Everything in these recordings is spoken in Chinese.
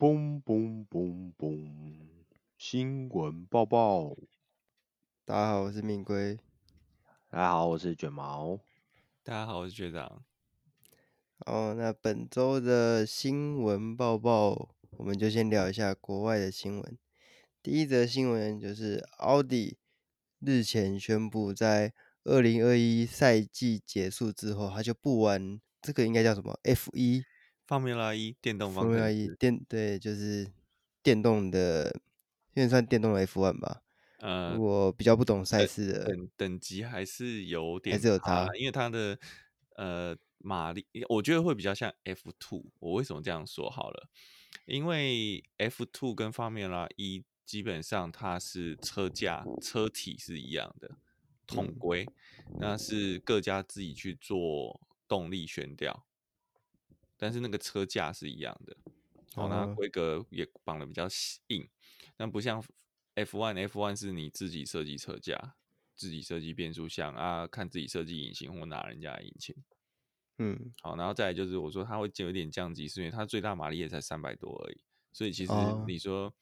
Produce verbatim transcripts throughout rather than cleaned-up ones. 嘣嘣嘣嘣！新闻报报。大家好，我是命龟。大家好，我是卷毛。大家好，我是学长。哦，那本周的新闻报报，我们就先聊一下国外的新闻。第一则新闻就是奥迪日前宣布，在二零二一赛季结束之后，他就不玩这个应该叫什么 F 一。Formula E 电动方程式， E, 对，就是电动的，因为算电动的 F 一 吧。呃，我比较不懂赛事的等等级还是有点，还是有差，因为它的呃马力，我觉得会比较像 F 二。我为什么这样说好了？因为 F 二 跟 Formula E 基本上它是车架车体是一样的，统规、嗯、那是各家自己去做动力悬吊。但是那个车架是一样的，然后那规格也绑得比较硬，但不像 F 一， F 一 是你自己设计车架，自己设计变速箱啊，看自己设计引擎或拿人家的引擎，嗯，好，然后再来就是我说它会有点降级，是因为它最大马力也才三百多而已，所以其实你说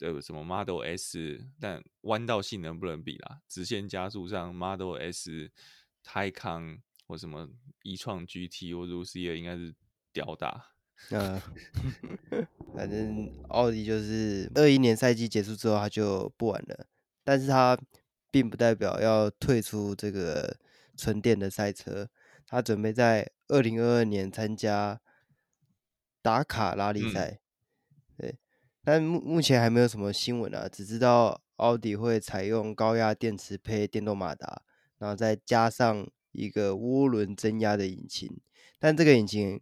呃什么 Model S， 但弯道性能不能比啦，直线加速上 Model S、Taycan 或什么 E-tron G T 或 Lucid Air 应该是吊打，嗯，反正奥迪就是二一年赛季结束之后他就不玩了，但是他并不代表要退出这个纯电的赛车，他准备在二零二二年参加达卡拉力赛，嗯、对，但目目前还没有什么新闻啊，只知道奥迪会采用高压电池配电动马达，然后再加上一个涡轮增压的引擎，但这个引擎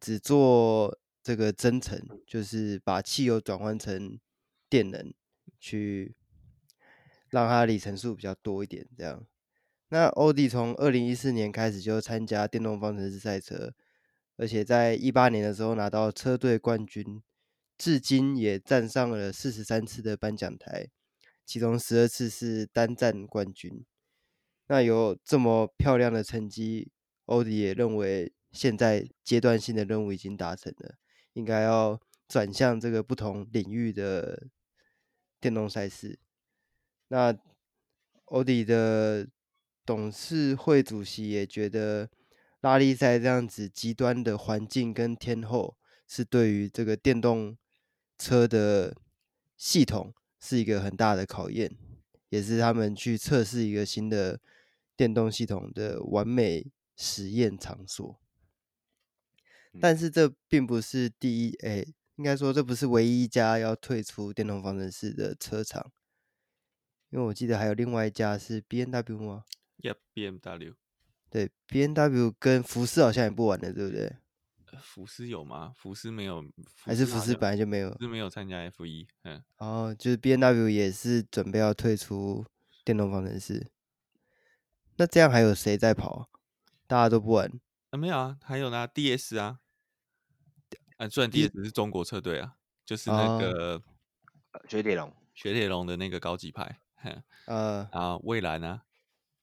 只做这个增程，就是把汽油转换成电能，去让它里程数比较多一点。这样，那奥迪从二零一四年开始就参加电动方程式赛车，而且在一八年的时候拿到车队冠军，至今也站上了四十三次的颁奖台，其中十二次是单站冠军。那有这么漂亮的成绩，奥迪也认为，现在阶段性的任务已经达成了，应该要转向这个不同领域的电动赛事。那欧迪的董事会主席也觉得，拉力赛这样子极端的环境跟天候，是对于这个电动车的系统是一个很大的考验，也是他们去测试一个新的电动系统的完美实验场所。但是这并不是第一，哎，应该说这不是唯一一家要退出电动方程式的车厂，因为我记得还有另外一家是 B M W 吗？ Yep, B M W。 对， B M W 跟福斯好像也不玩了，对不对？福斯有吗？福斯没有，福斯还是福斯本来就没有，福斯没有参加 F 一。 嗯，哦，就是 B M W 也是准备要退出电动方程式，那这样还有谁在跑？大家都不玩啊？没有啊，还有呢 D S 啊，啊，虽然 D S 是中国车队啊，就是那个雪铁龙，雪铁龙的那个高级牌，呃，然后蔚来啊，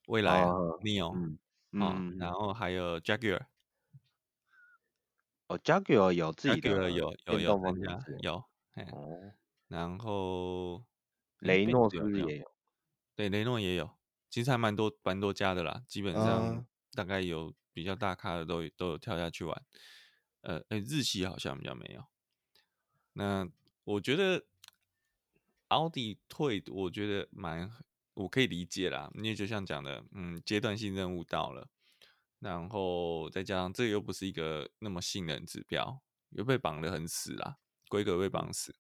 蔚来 Nio， 嗯，嗯，然后还有 Jaguar， 哦 ，Jaguar 有自己的，有有有参加，有，哦，然后雷诺是不是也有？对，雷诺也有，其实还蛮多蛮多家的啦，基本上大概有比较大咖的都有都有跳下去玩。呃，日系好像比较没有。那我觉得奥迪退，我觉得蛮我可以理解啦，因为就像讲的，嗯，阶段性任务到了，然后再加上这又不是一个那么性能指标，又被绑得很死啦，规格被绑死，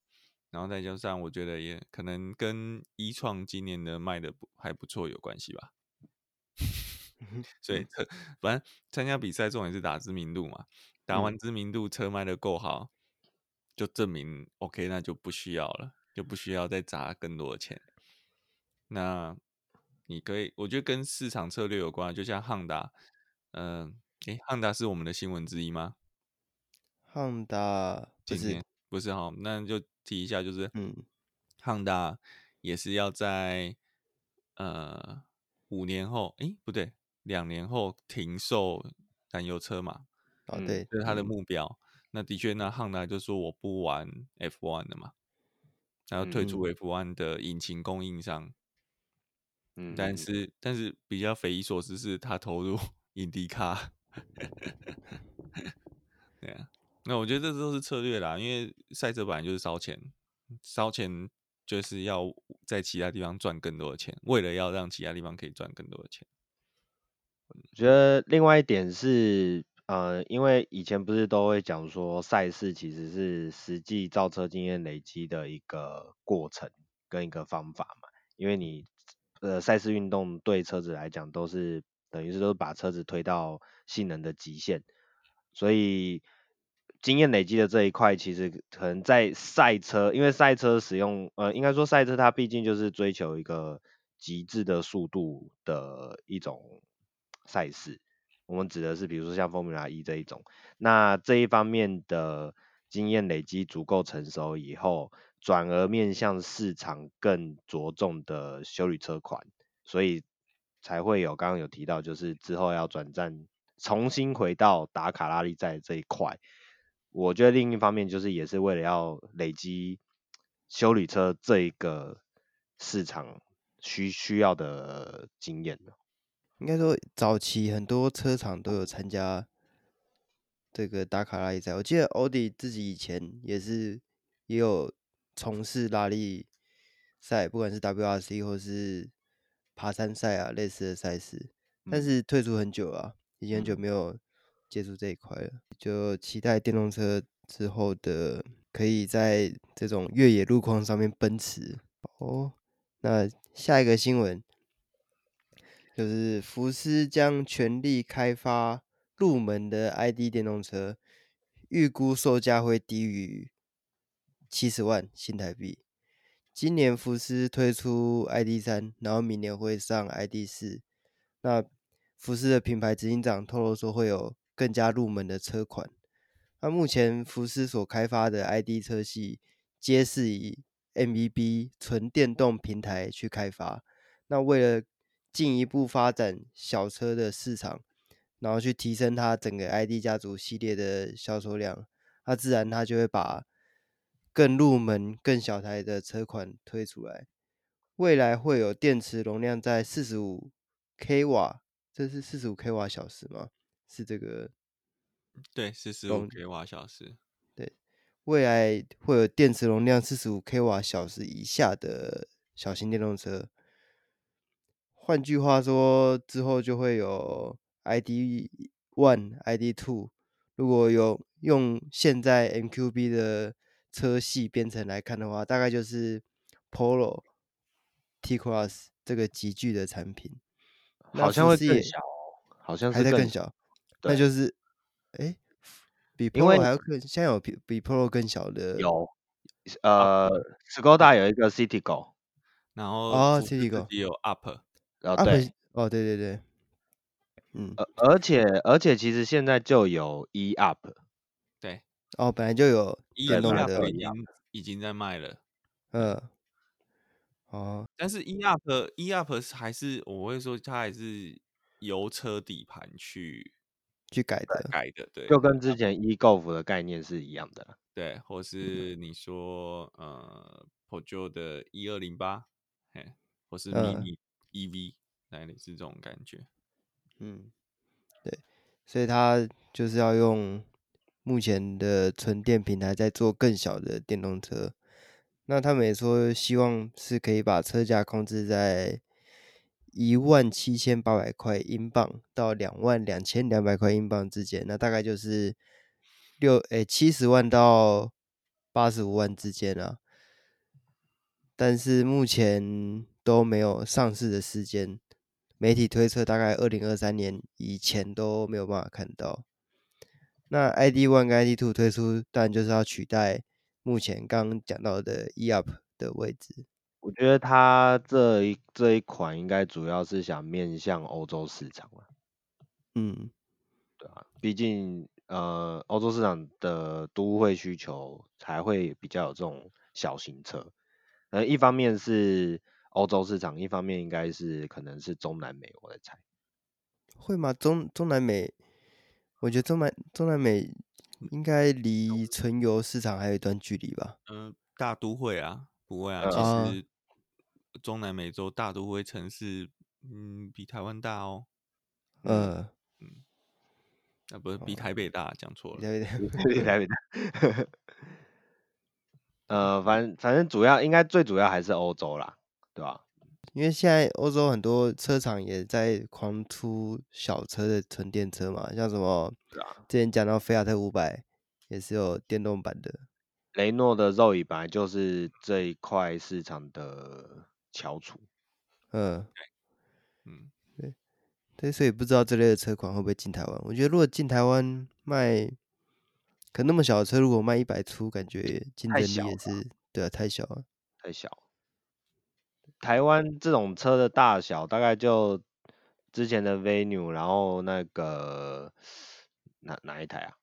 然后再加上我觉得也可能跟e-tron今年的卖的还不错有关系吧。所以反正参加比赛重点是打知名度嘛，打完知名度车卖的够好，就证明 OK， 那就不需要了，就不需要再砸更多的钱。那你可以，我觉得跟市场策略有关，就像 Honda， 嗯、呃，诶 ，Honda 是我们的新闻之一吗 ？Honda 不是，不是哈，那就提一下，就是嗯 ，Honda 也是要在呃五年后，诶，不对。两年后停售燃油车嘛，哦，对，这是他的目标。那的确，那 Honda 就说我不玩 F 一 了嘛，然后退出 F 一 的引擎供应商。嗯，但是但是比较匪夷所思是，他投入 IndyCar 对啊，那我觉得这都是策略啦，因为赛车本来就是烧钱，烧钱就是要在其他地方赚更多的钱，为了要让其他地方可以赚更多的钱。我觉得另外一点是，呃，因为以前不是都会讲说赛事其实是实际造车经验累积的一个过程跟一个方法嘛，因为你呃赛事运动对车子来讲都是等于是都是把车子推到性能的极限，所以经验累积的这一块其实可能在赛车，因为赛车使用呃应该说赛车它毕竟就是追求一个极致的速度的一种赛事，我们指的是比如说像 Formula E 这一种，那这一方面的经验累积足够成熟以后，转而面向市场更着重的休旅车款，所以才会有刚刚有提到就是之后要转战重新回到打卡拉力赛这一块。我觉得另一方面就是也是为了要累积休旅车这一个市场 需, 需要的经验。应该说早期很多车厂都有参加这个打卡拉力赛，我记得奥迪自己以前也是也有从事拉力赛，不管是 W R C 或是爬山赛啊类似的赛事，但是退出很久啊，已经很久没有接触这一块了，就期待电动车之后的可以在这种越野路况上面奔驰。哦，那下一个新闻就是福斯将全力开发入门的 I D 电动车，预估售价会低于七十万新台币。今年福斯推出 I D 三， 然后明年会上 I D 四。那福斯的品牌执行长透露说会有更加入门的车款。那目前福斯所开发的 I D 车系皆是以 M E B 纯电动平台去开发。那为了进一步发展小车的市场，然后去提升它整个 I D 家族系列的销售量，那自然它就会把更入门更小台的车款推出来。未来会有电池容量在 四十五千瓦，这是 四十五千 瓦小时吗？是这个，对， 四十五千 瓦小时。对，未来会有电池容量 四十五千 瓦小时以下的小型电动车。换句话说，之后就会有 I D 一 I D 二， 如果有用现在 M Q B 的车系编程来看的话，大概就是 Polo T-Cross 这个集聚的产品。好像会更小，好像是更小，那就是哎，比 Polo 还要更，现在有 比, 比 Polo 更小的有，呃 ，Škoda 有一个 Citigo， 然后哦 Citigo 也有 Up。哦、啊、对哦对对对，嗯，而且而且其实现在就有 e-Up， 对，哦本来就有 e-Up 已经已经在卖了，嗯，哦，但是 e-Up e-Up 还是我会说它还是由车底盘去去改的改的，对，就跟之前 E-Golf 的概念是一样的，对，或是你说、嗯、呃 Peugeot 的一二零八，嘿，或是 Mini、嗯。E V 来的是这种感觉，嗯，对，所以它就是要用目前的纯电平台在做更小的电动车。那他们也说希望是可以把车价控制在一万七千八百块英镑到两万两千两百块英镑之间，那大概就是六诶七十万到八十五万之间啊。但是目前都没有上市的时间，媒体推测大概二零二三年以前都没有办法看到。那 I D 一 跟 I D 二 推出，当然就是要取代目前刚刚讲到的 E-Up 的位置。我觉得它这一这一款应该主要是想面向欧洲市场了。嗯，对啊，毕竟呃欧洲市场的都会需求才会比较有这种小型车。呃，一方面是欧洲市场，一方面应该是可能是中南美，我在猜。会吗？中中南美，我觉得中南中南美应该离纯油市场还有一段距离吧？呃，大都会啊，不会啊，呃、其实中南美洲大都会城市，嗯，比台湾大哦。呃，嗯，啊，不是比台北大，讲错了，比台北大。呃，反正反正主要应该最主要还是欧洲啦，对吧？因为现在欧洲很多车厂也在狂出小车的纯电车嘛，像什么之前讲到菲亚特五百也是有电动版的，雷诺的肉椅本来就是这一块市场的翘楚。嗯嗯，对对，所以不知道这类的车款会不会进台湾。我觉得如果进台湾卖，可那么小的车如果卖一百出，感觉竞争力也是，对啊，太小了，太小了。台湾这种车的大小大概就之前的 Venue， 然后那个 哪, 哪一台啊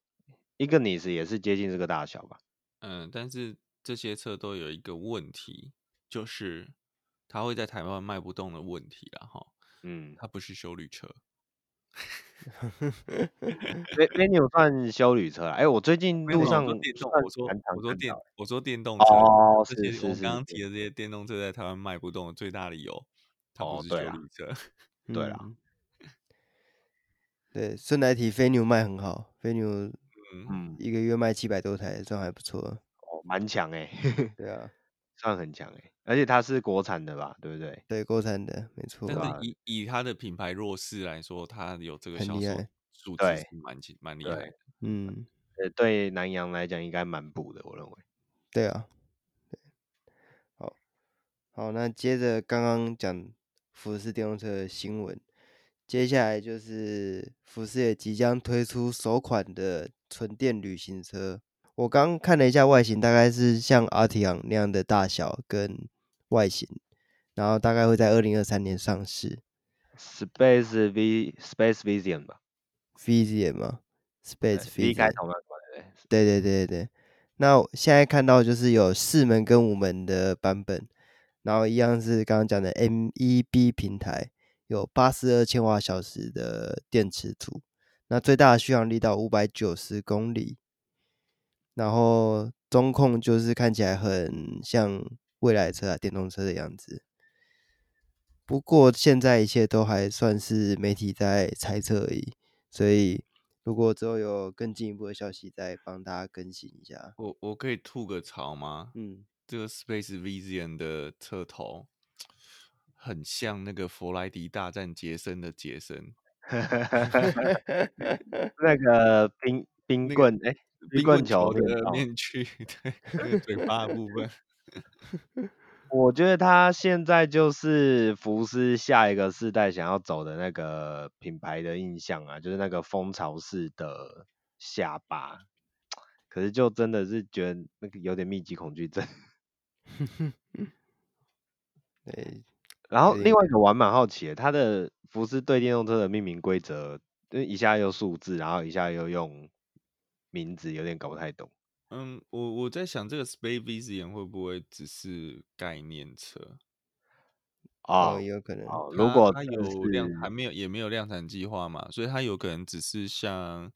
Ignis 也是接近这个大小吧。嗯，但是这些车都有一个问题，就是它会在台湾卖不动的问题啦齁。嗯，它不是休旅车。Venue 算休旅车啦。哎、欸，我最近路上我 说, 电动 我, 说我说电我说电动车，哦，是是是，我刚刚提的这些电动车在台湾卖不动的最大理由，它不是休旅车。哦，对啦，嗯，对，顺带提 Venue 卖很好， Venue 一个月卖七百多台，算还不错。哦，蛮强哎。对啊，算很强哎，欸，而且它是国产的吧，对不对？对，国产的，没错。但是以以它的品牌弱势来说，它有这个销售数字是蛮蛮厉害的。嗯，对南洋来讲应该蛮补的，我认为。对啊，对，好，好，那接着刚刚讲福斯电动车的新闻，接下来就是福斯也即将推出首款的纯电旅行车。我刚看了一下外形，大概是像 Arteon 那样的大小跟外形，然后大概会在二零二三年上市。Space V Space Vizzion 吧 ，Vizzion 吗 ？Space Vizzion 开头嘛，对对对对。那现在看到就是有四门跟五门的版本，然后一样是刚刚讲的 M E B 平台，有八十二千瓦小时的电池组，那最大的续航力到五百九十公里。然后中控就是看起来很像未来车啊，电动车的样子。不过现在一切都还算是媒体在猜测而已，所以如果之后有更进一步的消息，再帮大家更新一下。我我可以吐个槽吗？嗯，这个 Space Vizzion 的车头很像那个《佛莱迪大战杰森》的杰森，那个冰冰棍哎。那个冰棍球的面具，对，那个嘴巴的部分。我觉得它现在就是福斯下一个世代想要走的那个品牌的印象啊，就是那个蜂巢式的下巴。可是就真的是觉得那个有点密集恐惧症。对，然后另外一个我还蛮好奇的，它的福斯对电动车的命名规则，一下又数字，然后一下又用名字，有点搞不太懂。嗯，我我在想这个 Space Vizzion 会不会只是概念车？哦，哦有可能。哦，如果它有量，还没有，也没有量产计划嘛，所以它有可能只是像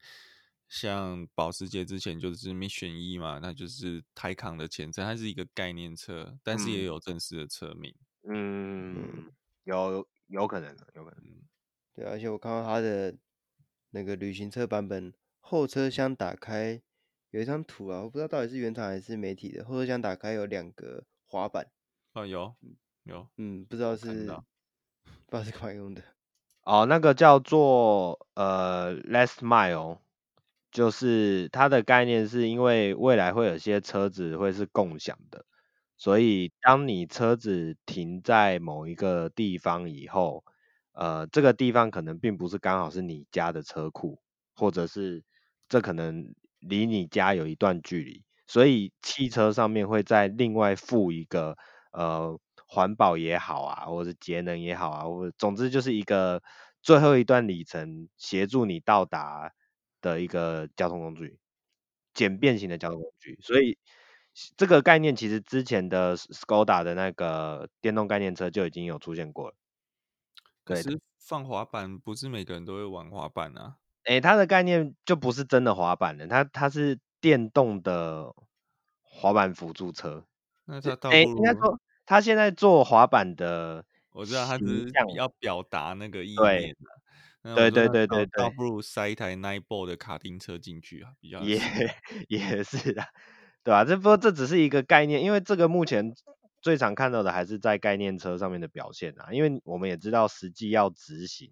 像保时捷之前就是 Mission E 嘛，那就是 Taycan 的前身，它是一个概念车，但是也有正式的车名。嗯，嗯有有可能，有可能。对，而且我看到它的那个旅行车版本。后车厢打开有一张图啊，我不知道到底是原厂还是媒体的。后车厢打开有两个滑板啊，有有，嗯，不知道是不知道是干嘛用的。哦，那个叫做呃 last mile， 就是它的概念是因为未来会有些车子会是共享的，所以当你车子停在某一个地方以后，呃，这个地方可能并不是刚好是你家的车库，或者是这可能离你家有一段距离，所以汽车上面会再另外附一个呃环保也好啊，或者是节能也好啊，或者总之就是一个最后一段里程协助你到达的一个交通工具，简便型的交通工具。所以这个概念其实之前的 Škoda 的那个电动概念车就已经有出现过了。可是放滑板不是每个人都会玩滑板啊。欸，它的概念就不是真的滑板了，它它是电动的滑板辅助车。那它倒不如，欸，应该说它现在做滑板的，我知道它只是要表达那个意念，啊，对对对对对，倒不如塞一台 Nine Ball 的卡丁车进去，啊，比较也也是啊，对吧，啊？这不过这只是一个概念，因为这个目前最常看到的还是在概念车上面的表现啊，因为我们也知道实际要执行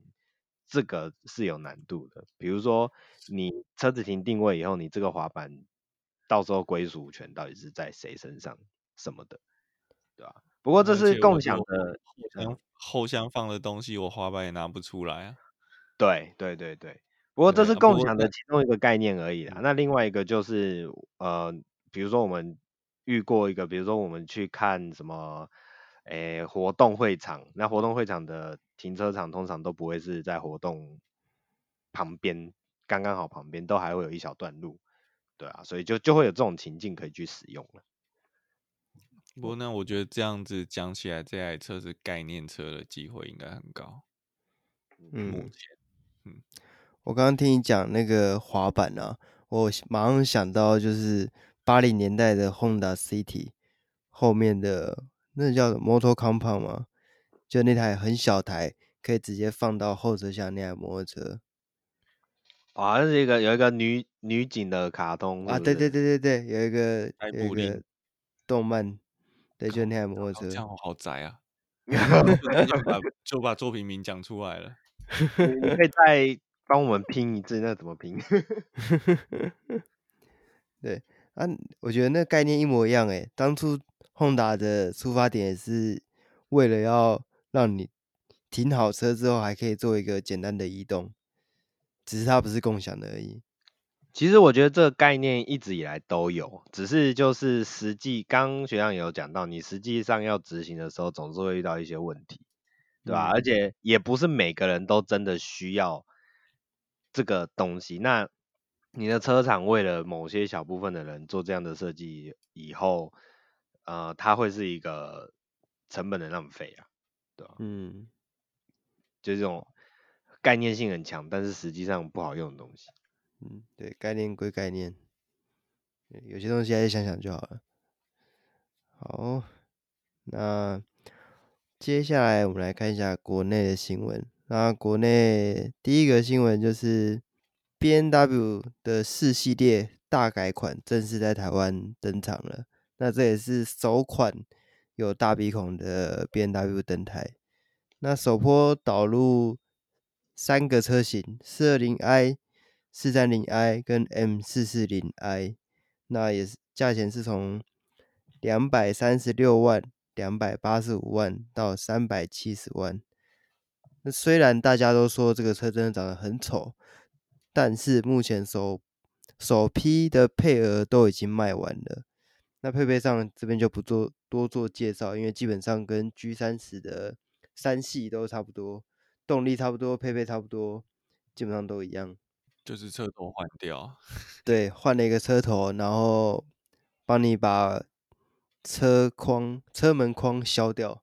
这个是有难度的，比如说你车子停定位以后，你这个滑板到时候归属权到底是在谁身上什么的，对吧，啊？不过这是共享的，嗯，后箱放的东西我滑板也拿不出来啊。对对对对，不过这是共享的其中一个概念而已啦。那另外一个就是呃，比如说我们遇过一个，比如说我们去看什么，诶，活动会场，那活动会场的停车场通常都不会是在活动旁边，刚刚好旁边都还会有一小段路，对啊，所以就就会有这种情境可以去使用了。不过那我觉得这样子讲起来，这台车是概念车的机会应该很高，嗯，目前。嗯，我刚刚听你讲那个滑板啊，我马上想到就是八零年代的 Honda City 后面的那叫 Motor Compound 嘛，就那台很小台可以直接放到后车厢那台摩托车啊，那是一个有一个女女警的卡通是不是啊，对对对对对，有一个有一个动漫，对，就那台摩托车，这样我好宅啊就把就把作品名讲出来了你可以再帮我们拼一次，那怎么拼对啊，我觉得那概念一模一样欸，当初 Honda 的出发点也是为了要让你停好车之后还可以做一个简单的移动，只是它不是共享的而已。其实我觉得这个概念一直以来都有，只是就是实际刚学长也有讲到，你实际上要执行的时候总是会遇到一些问题，对吧，啊？而且也不是每个人都真的需要这个东西。那你的车厂为了某些小部分的人做这样的设计以后，呃，它会是一个成本的浪费啊，对吧，啊？嗯，就这种概念性很强，但是实际上不好用的东西。嗯，对，概念归概念，有些东西还是想想就好了。好，那接下来我们来看一下国内的新闻。那国内第一个新闻就是 B M W 的四系列大改款正式在台湾登场了。那这也是首款有大鼻孔的 B M W 登台。那首波导入三个车型 四二零i、四三零i 跟 M四四零i。那也是价钱是从两百三十六万。两百八十五万到三百七十万。那虽然大家都说这个车真的长得很丑，但是目前首首批的配额都已经卖完了。那配备上这边就不做多做介绍，因为基本上跟 G三十 的三系都差不多，动力差不多，配备差不多，基本上都一样，就是车头换掉。对，换了一个车头，然后帮你把车框、车门框削掉，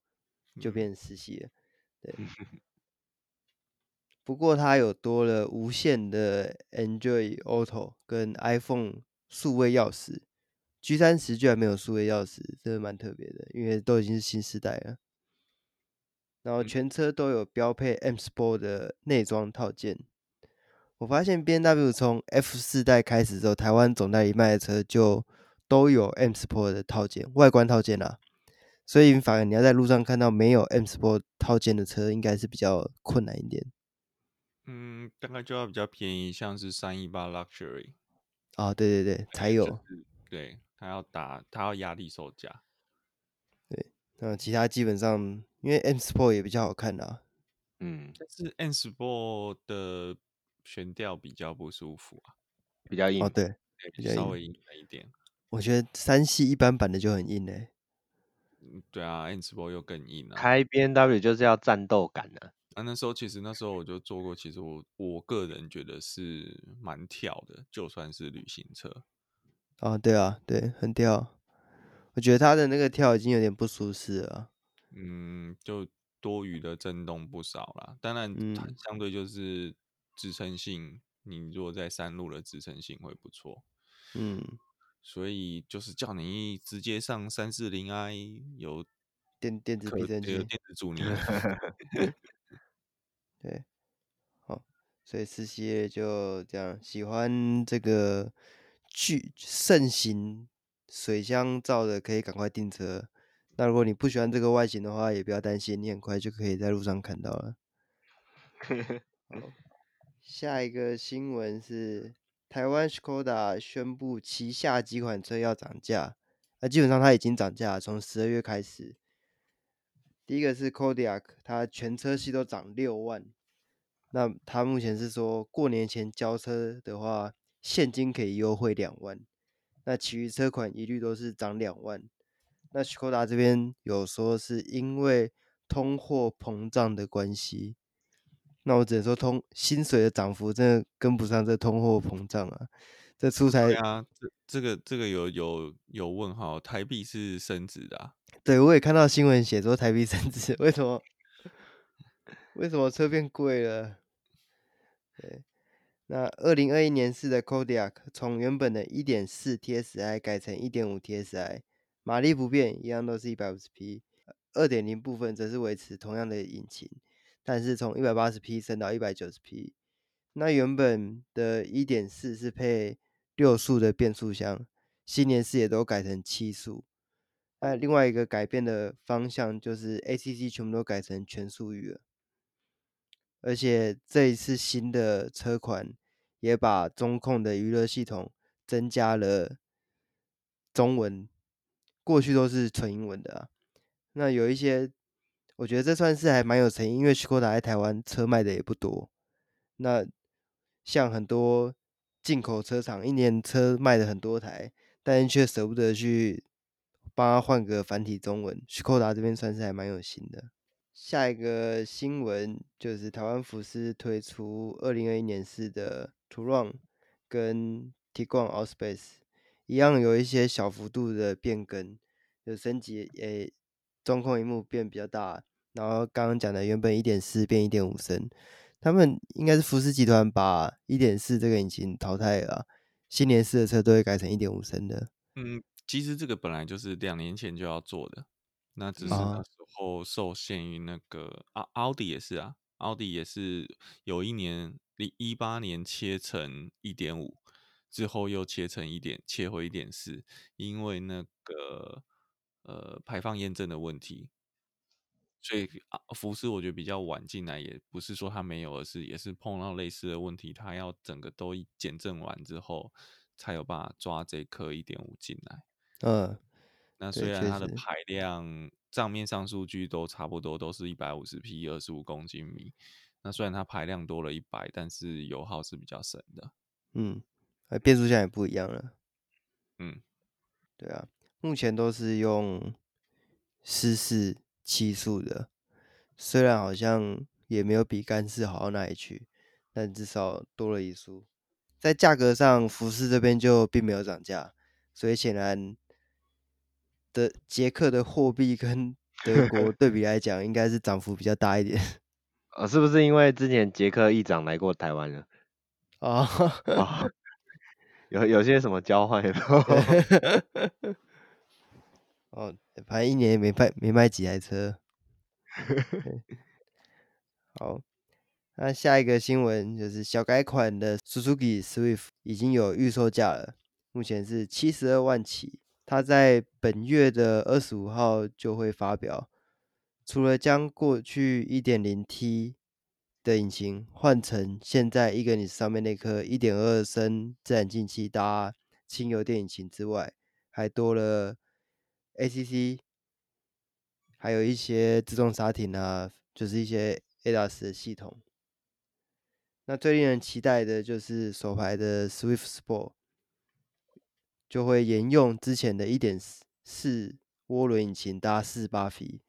就变成四系了。对，不过它有多了无线的 Android Auto 跟 iPhone 数位钥匙 ，G 三十 居然没有数位钥匙，真的蛮特别的，因为都已经是新时代了。然后全车都有标配 M Sport 的内装套件。我发现 B M W 从 F 四 代开始之后，台湾总代理卖的车就都有 M Sport 的套件，外观套件啦，所以反而你要在路上看到没有 M Sport 套件的车，应该是比较困难一点。嗯，大概就要比较便宜，像是三一八 Luxury。哦，对对对，才有。就是，对，它要打，它要压低售价。对，那其他基本上，因为 M Sport 也比较好看啦。嗯，但是 M Sport 的悬吊比较不舒服啊，比较硬。哦，对，比较稍微硬一点。我觉得三系一般版的就很硬嘞，欸，对啊 ，M Sport 又更硬啊。开 B M W 就是要战斗感啊。啊，那时候其实那时候我就做过，其实我我个人觉得是蛮跳的，就算是旅行车。哦，对啊，对，很跳。我觉得它的那个跳已经有点不舒适了啊。嗯，就多余的震动不少啦。当然，嗯，相对就是支撑性你如果在山路的支撑性会不错。嗯，所以就是叫你直接上 三四零 i 有电电子避震器，有电子阻尼。对，好，所以四系列就这样。喜欢这个巨盛行水箱罩的，可以赶快订车。那如果你不喜欢这个外形的话，也不要担心，你很快就可以在路上看到了。下一个新闻是台湾 Škoda 宣布旗下几款车要涨价，那基本上它已经涨价了，从十二月开始。第一个是 Kodiaq， 它全车系都涨六万，那它目前是说过年前交车的话现金可以优惠两万，那其余车款一律都是涨两万。那 Škoda 这边有说是因为通货膨胀的关系，那我只能说通薪水的涨幅真的跟不上这通货膨胀啊，这出台对啊，这这个这个有有有问号，台币是升值的啊。对，我也看到新闻写说台币升值，为什么为什么车变贵了？对，那二零二一年式的 Kodiaq 从原本的 一点四 T S I 改成 一点五 T S I， 马力不变，一样都是 一百五十匹， 二点零 部分则是维持同样的引擎。但是从 一百八十匹 升到 一百九十匹， 那原本的 一点四 是配六速的变速箱，新年式也都改成七速。那另外一个改变的方向就是 A C C 全部都改成全速域了，而且这一次新的车款也把中控的娱乐系统增加了中文，过去都是纯英文的啊。那有一些我觉得这算是还蛮有诚意，因为 Škoda 在台湾车卖的也不多，那像很多进口车厂一年车卖的很多台，但是却舍不得去帮他换个繁体中文， Škoda 这边算是还蛮有心的。下一个新闻就是台湾福斯推出二零二一年式的 Touran 跟 Tiguan Outspace， 一样有一些小幅度的变更，有升级，诶，中控萤幕变比较大，然后刚刚讲的原本 一点四 变 一点五升，他们应该是福斯集团把 一点四 这个引擎淘汰了啊，新年式的车都会改成 一点五升的。嗯，其实这个本来就是两年前就要做的，那只是那时候受限于那个啊，奥迪也是啊，奥迪也是有一年一八年切成 一点五， 之后又切成一点切回 一点四， 因为那个呃，排放验证的问题，所以福斯我觉得比较晚进来，也不是说他没有，而是也是碰到类似的问题，他要整个都检证完之后才有办法抓这颗 一点五 进来。嗯，那虽然它的排量账面上数据都差不多，都是一百五十匹 二十五公斤米，那虽然它排量多了一百，但是油耗是比较省的。嗯，变速箱也不一样了。嗯，对啊，目前都是用湿式七速的，虽然好像也没有比干式好到哪里去，但至少多了一速。在价格上，福斯这边就并没有涨价，所以显然的捷克的货币跟德国对比来讲，应该是涨幅比较大一点。啊、哦，是不是因为之前捷克议长来过台湾了？啊、哦哦，有有些什么交换也都。哦，反正一年也没卖没卖几台车。好，那下一个新闻就是小改款的 Suzuki Swift 已经有预售价了，目前是七十二万起，它在本月的二十五号就会发表。除了将过去 一点零 T 的引擎换成现在 Ignis 上面那颗 一点二升自然进气搭轻油电引擎之外，还多了A C C， 还有一些自动刹停啊，就是一些 A D A S 的系统。那最令人期待的就是首排的 Swift Sport 就会沿用之前的 一点四 涡轮引擎搭四十八匹。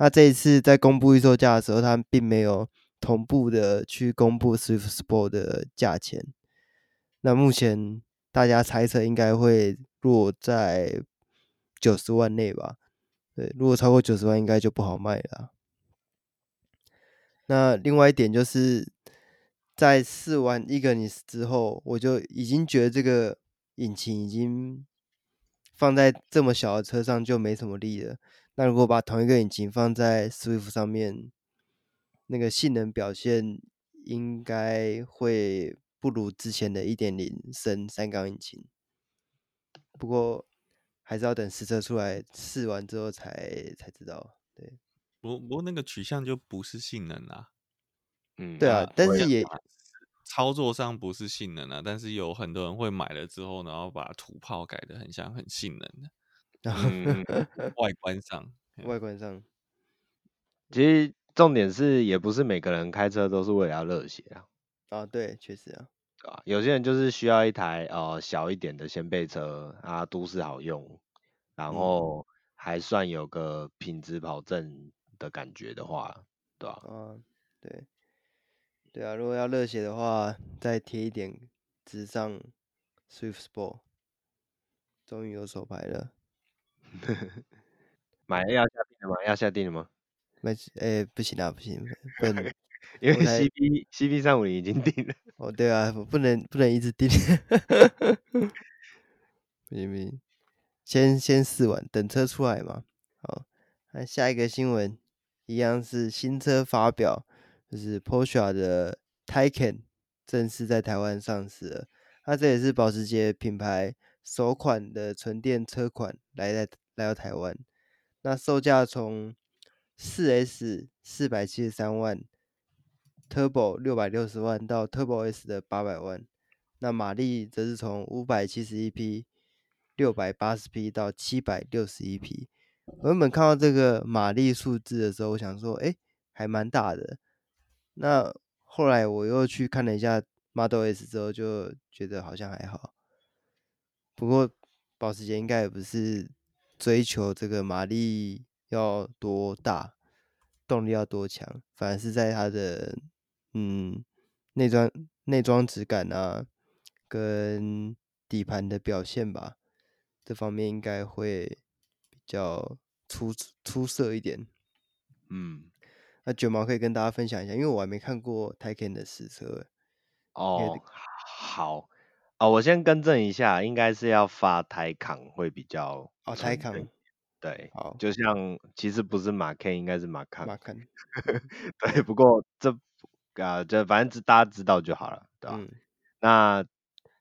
那这一次在公布预售价的时候，他们并没有同步的去公布 Swift Sport 的价钱，那目前大家猜测应该会落在九十万内吧，对，如果超过九十万，应该就不好卖了啊。那另外一点就是，在试完 Ignis 之后，我就已经觉得这个引擎已经放在这么小的车上就没什么力了。那如果把同一个引擎放在 Swift 上面，那个性能表现应该会不如之前的 一点零 升三缸引擎。不过还是要等实车出来试完之后才才知道。对，不过那个取向就不是性能啦。嗯，对啊，但是也操作上不是性能啊，但是有很多人会买了之后，然后把土炮改得很像很性能的。嗯、外观上外观上其实重点是也不是每个人开车都是为了要热血啊。啊对，确实啊，有些人就是需要一台、呃、小一点的掀背车啊，都市好用，然后还算有个品质保证的感觉的话，对吧、啊啊、对对啊，如果要热血的话再贴一点直上 Swift Sport， 终于有手牌了。买要下定了吗？要下定了吗？买诶、欸，不行啊，不行，不能，因为 CP CP 三五零已经定了。哦，对啊，不能不能一直定，不行不行，先先试完，等车出来嘛。好，那下一个新闻一样是新车发表，就是 Peugeot 的 Taycan 正式在台湾上市了。那这也是保时捷品牌首款的纯电车款 来, 来, 来到台湾，那售价从 四 S 四百七十三万 Turbo 六百六十万到 Turbo S 的八百万，那马力则是从五百七十一匹六百八十匹到七百六十一匹。我原本看到这个马力数字的时候，我想说诶还蛮大的，那后来我又去看了一下 Model S 之后就觉得好像还好。不过保时捷应该也不是追求这个马力要多大，动力要多强，反而是在它的嗯内装内装质感啊，跟底盘的表现吧，这方面应该会比较出出色一点。嗯，那卷毛可以跟大家分享一下，因为我还没看过 Taycan 的实车。哦，好。哦，我先更正一下，应该是要发Taycan会比较哦Taycan，对，就像其实不是马 K， 应该是马康马康，对，不过这啊、呃，反正大家知道就好了，对吧、啊嗯？那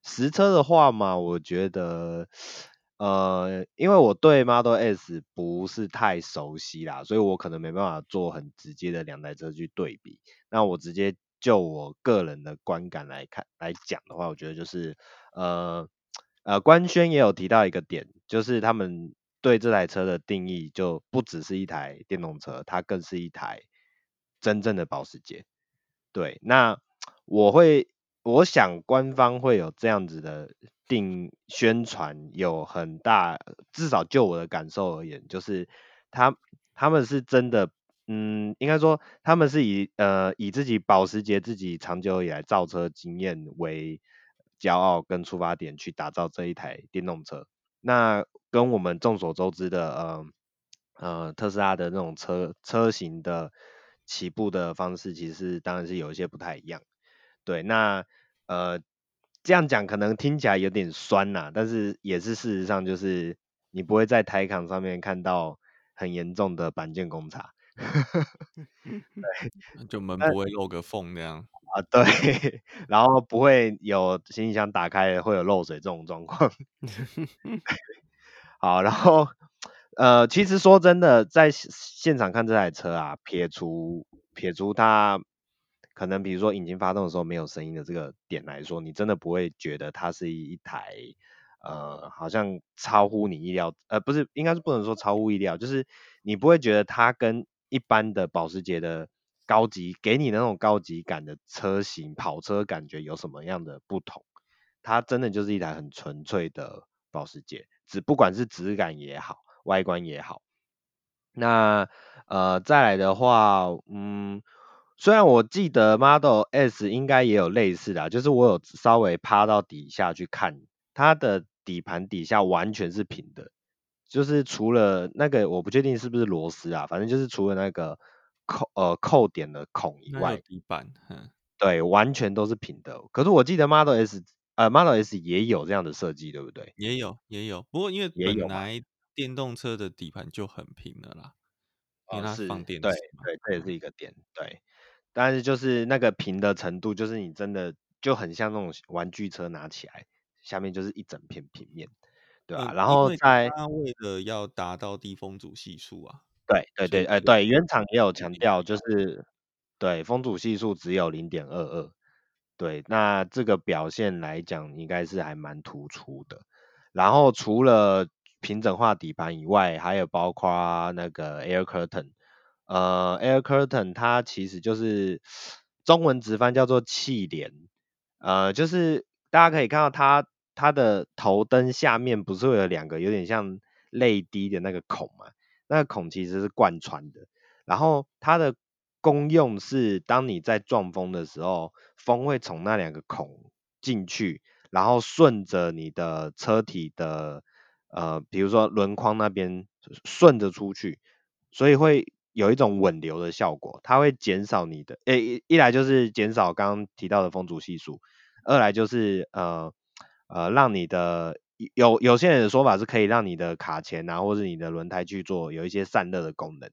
实车的话嘛，我觉得呃，因为我对 Model S 不是太熟悉啦，所以我可能没办法做很直接的两台车去对比，那我直接。就我个人的观感来看来讲的话，我觉得就是呃呃，官宣也有提到一个点，就是他们对这台车的定义就不只是一台电动车，它更是一台真正的保时捷。对，那我会我想官方会有这样子的定宣传，有很大，至少就我的感受而言，就是他他们是真的。嗯，应该说他们是以呃以自己保时捷自己长久以来造车经验为骄傲跟出发点去打造这一台电动车。那跟我们众所周知的呃呃特斯拉的那种车车型的起步的方式，其实当然是有一些不太一样。对，那呃这样讲可能听起来有点酸啦、啊，但是也是事实上就是你不会在Taycan上面看到很严重的板件公差。就门不会漏个缝那样啊，对，然后不会有行李箱打开会有漏水这种状况。好，然后呃，其实说真的，在现场看这台车啊，撇除撇除它可能比如说引擎发动的时候没有声音的这个点来说，你真的不会觉得它是一台呃，好像超乎你意料，呃，不是，应该是不能说超乎意料，就是你不会觉得它跟一般的保时捷的高级给你那种高级感的车型跑车感觉有什么样的不同，它真的就是一台很纯粹的保时捷，只不管是质感也好外观也好。那呃再来的话，嗯，虽然我记得 Model S 应该也有类似的、啊、就是我有稍微趴到底下去看，它的底盘底下完全是平的，就是除了那个我不确定是不是螺丝啊，反正就是除了那个扣呃扣点的孔以外，底板，对，完全都是平的。可是我记得 Model S， 呃 Model S 也有这样的设计，对不对？也有也有，不过因为本来电动车的底盘就很平了啦，因为它放电池嘛，哦，对对，这也是一个点，对。但是就是那个平的程度，就是你真的就很像那种玩具车拿起来，下面就是一整片平面，对吧，啊嗯？然后在它为了要达到低风阻系数啊，对对对，哎、呃、对，原厂也有强调，就是对风阻系数只有 零点二二， 对，那这个表现来讲应该是还蛮突出的。然后除了平整化底盘以外，还有包括那个 Air Curtain， 呃 Air Curtain 它其实就是中文直翻叫做气帘，呃就是大家可以看到它它的头灯下面不是会有两个有点像泪滴的那个孔嘛，那个孔其实是贯穿的，然后它的功用是当你在撞风的时候，风会从那两个孔进去，然后顺着你的车体的呃，比如说轮框那边顺着出去，所以会有一种稳流的效果，它会减少你的，欸、一来就是减少刚刚提到的风阻系数，二来就是呃呃让你的有有些人的说法是可以让你的卡钳啊，或是你的轮胎去做有一些散热的功能，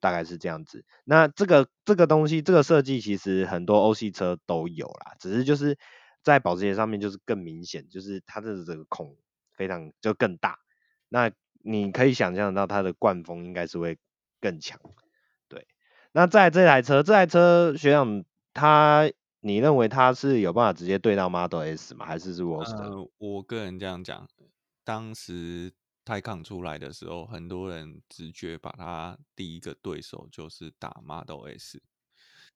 大概是这样子。那这个这个东西，这个设计其实很多欧系车都有啦，只是就是在保时捷上面就是更明显，就是它的这个孔非常就更大，那你可以想象到它的灌风应该是会更强。对，那再来这台车，这台车学长它，你认为它是有办法直接对到 Model S 吗？还是是 Roadster？呃、我个人这样讲，当时Taycan 出来的时候，很多人直觉把它第一个对手就是打 Model S，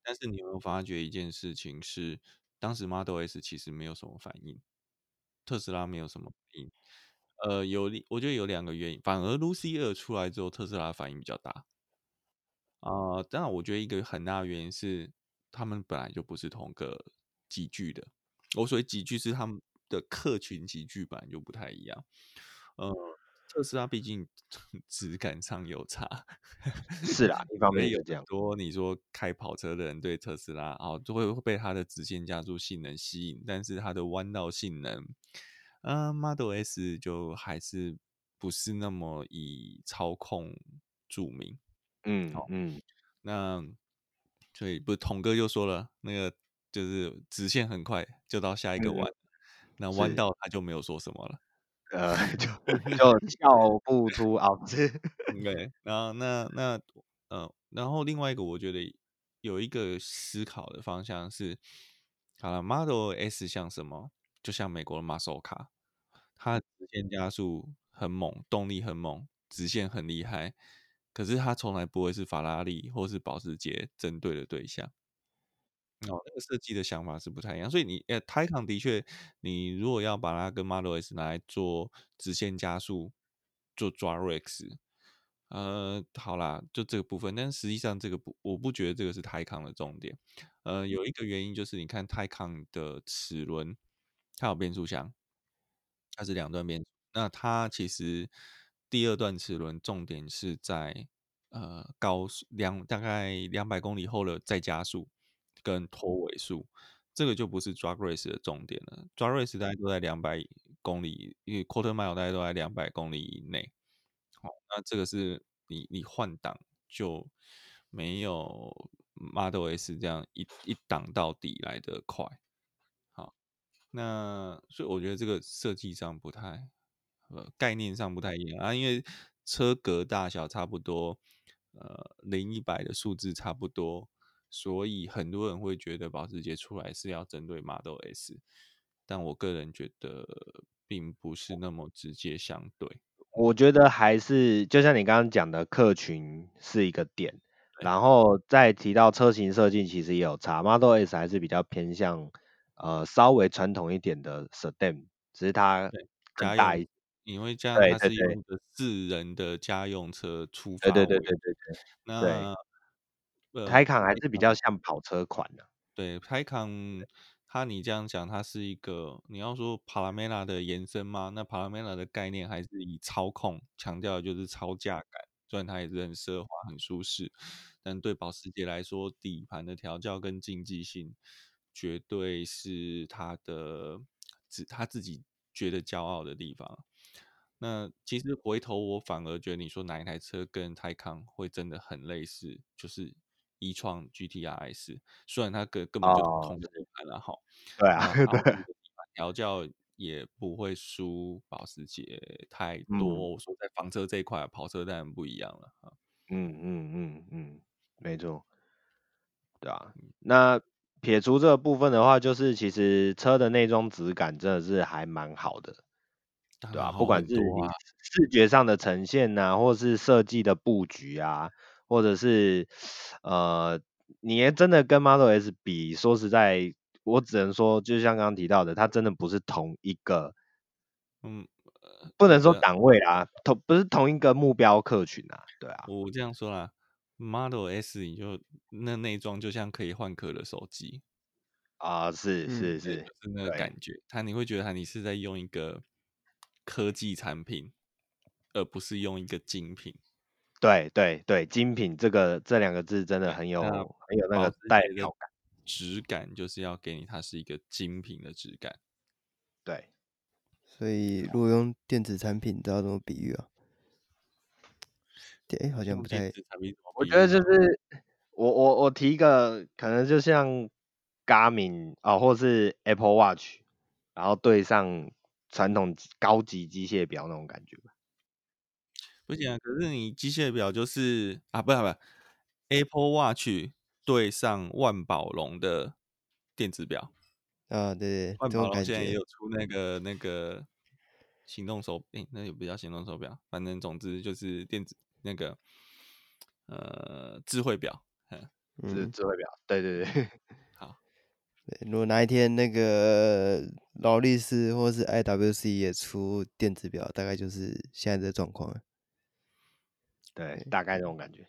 但是你有没有发觉一件事情是，当时 Model S 其实没有什么反应，特斯拉没有什么反应，呃，有我觉得有两个原因，反而 Lucid Air 出来之后，特斯拉反应比较大，啊、呃，但我觉得一个很大的原因是他们本来就不是同个集聚的，我所谓集聚是他们的客群集聚本来就不太一样，呃。特斯拉毕竟质感上有差，是啦，一方面有这样。多你说开跑车的人对特斯拉啊，就会被它的直线加速性能吸引，但是它的弯道性能，呃 ，Model S 就还是不是那么以操控著名。嗯，好，嗯，那所以不是统哥就说了，那个就是直线很快就到下一个弯，嗯，那弯道他就没有说什么了。呃，就就笑不出啊，对，然后那那呃，然后另外一个我觉得有一个思考的方向是，好了 ，Model S 像什么？就像美国的马索卡，它直线加速很猛，动力很猛，直线很厉害，可是它从来不会是法拉利或是保时捷针对的对象。哦，那个设计的想法是不太一样，所以你呃 Taycan 的确，你如果要把它跟 Model S 拿来做直线加速，做抓 Rex， 呃，好啦，就这个部分，但实际上这个不，我不觉得这个是 Taycan 的重点。呃，有一个原因就是你看 Taycan 的齿轮，它有变速箱，它是两段变速，那它其实第二段齿轮重点是在呃高两大概两百公里后的再加速。跟拖尾数，这个就不是 drag race 的重点了。drag race 大概都在两百公里，因为 quarter mile 大概都在两百公里以内。好，那这个是你你换挡就没有 Model S 这样一一档到底来的快。好，那所以我觉得这个设计上不太，呃，概念上不太一样啊，因为车格大小差不多，呃，零一百的数字差不多。所以很多人会觉得保时捷出来是要针对 Model S， 但我个人觉得并不是那么直接相对。我觉得还是就像你刚刚讲的，客群是一个点，然后再提到车型设计其实也有差， Model S 还是比较偏向呃稍微传统一点的 Sedan， 只是它更大一点。因为这样它是用的四人的家用车出发。对对对对对对。那Taycan还是比较像跑车款的，啊，对 Taycan 它你这样讲，它是一个你要说 Panamera 的延伸吗？那 Panamera 的概念还是以操控，强调的就是超驾感，虽然它也是很奢华很舒适，但对保时捷来说，底盘的调教跟竞技性绝对是他的他自己觉得骄傲的地方。那其实回头我反而觉得你说哪一台车跟Taycan会真的很类似，就是e-tron G T R S， 虽然它根本就同的品牌了哈，对啊，对，调教也不会输保时捷太多。我说、嗯、在房车这一块，跑车当然不一样了。嗯嗯嗯嗯，没错，对啊。那撇除这部分的话，就是其实车的内装质感真的是还蛮好的。对啊，不管是视觉上的呈现啊，或是设计的布局啊，或者是呃，你也真的跟 Model S 比，说实在，我只能说，就像刚刚提到的，它真的不是同一个，嗯，呃、不能说岗位啦，同不是同一个目标客群啊，对啊。我这样说啦 ，Model S 你就那内装就像可以换壳的手机啊、呃，是是是，嗯、就是那个感觉，它你会觉得它你是在用一个科技产品，而不是用一个精品。对对对，精品这个这两个字真的很有很有那个代表感，质感就是要给你它是一个精品的质感。对，所以如果用电子产品，知道怎么比喻啊？哎，好像不太。我觉得就是我我我提一个，可能就像 Garmin 啊，或是 Apple Watch， 然后对上传统高级机械表那种感觉吧。不行啊，可是你机械表就是啊，不是不是 Apple Watch 对上万宝龙的电子表啊，对对，万宝龙现在也有出那个那个行动手，哎、欸，那也不叫行动手表，反正总之就是电子那个呃智慧表，是智慧表，对对对。对，如果哪一天那个劳力士或是 I W C 也出电子表，大概就是现在的状况了。对，大概这种感觉。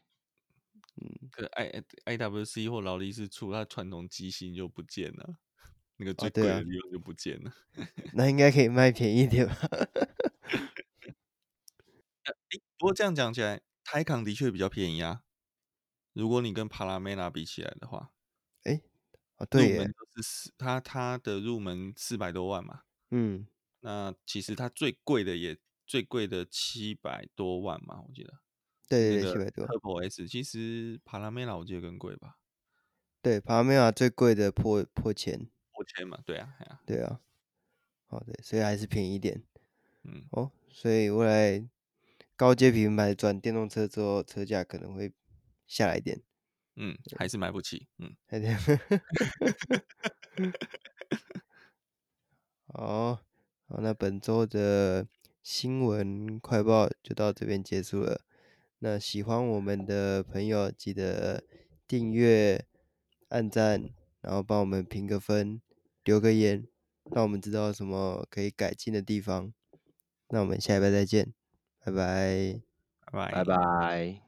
嗯，可 I IWC 或劳力士出它传统机芯就不见了，那个最贵的地方就不见了。哦啊、那应该可以卖便宜一点吧？不过这样讲起来 ，Taycan 的确比较便宜啊。如果你跟帕拉梅拉比起来的话，哎。哦、对耶，入门就是它它的入门四百多万嘛，嗯，那其实它最贵的也最贵的七百多万嘛，我记得，对对对，七百多万。Turbo S 其实帕拉梅拉我记得更贵吧？对，帕拉梅拉最贵的破破千，破千嘛，对啊，对啊，对啊，好的，所以还是便宜一点，嗯，哦，所以未来高阶品牌转电动车之后，车价可能会下来一点。嗯，还是买不起。嗯，好，好，那本周的新闻快报就到这边结束了。那喜欢我们的朋友，记得订阅、按赞，然后帮我们评个分、留个言，让我们知道什么可以改进的地方。那我们下一拜再见，拜拜，拜拜，拜拜。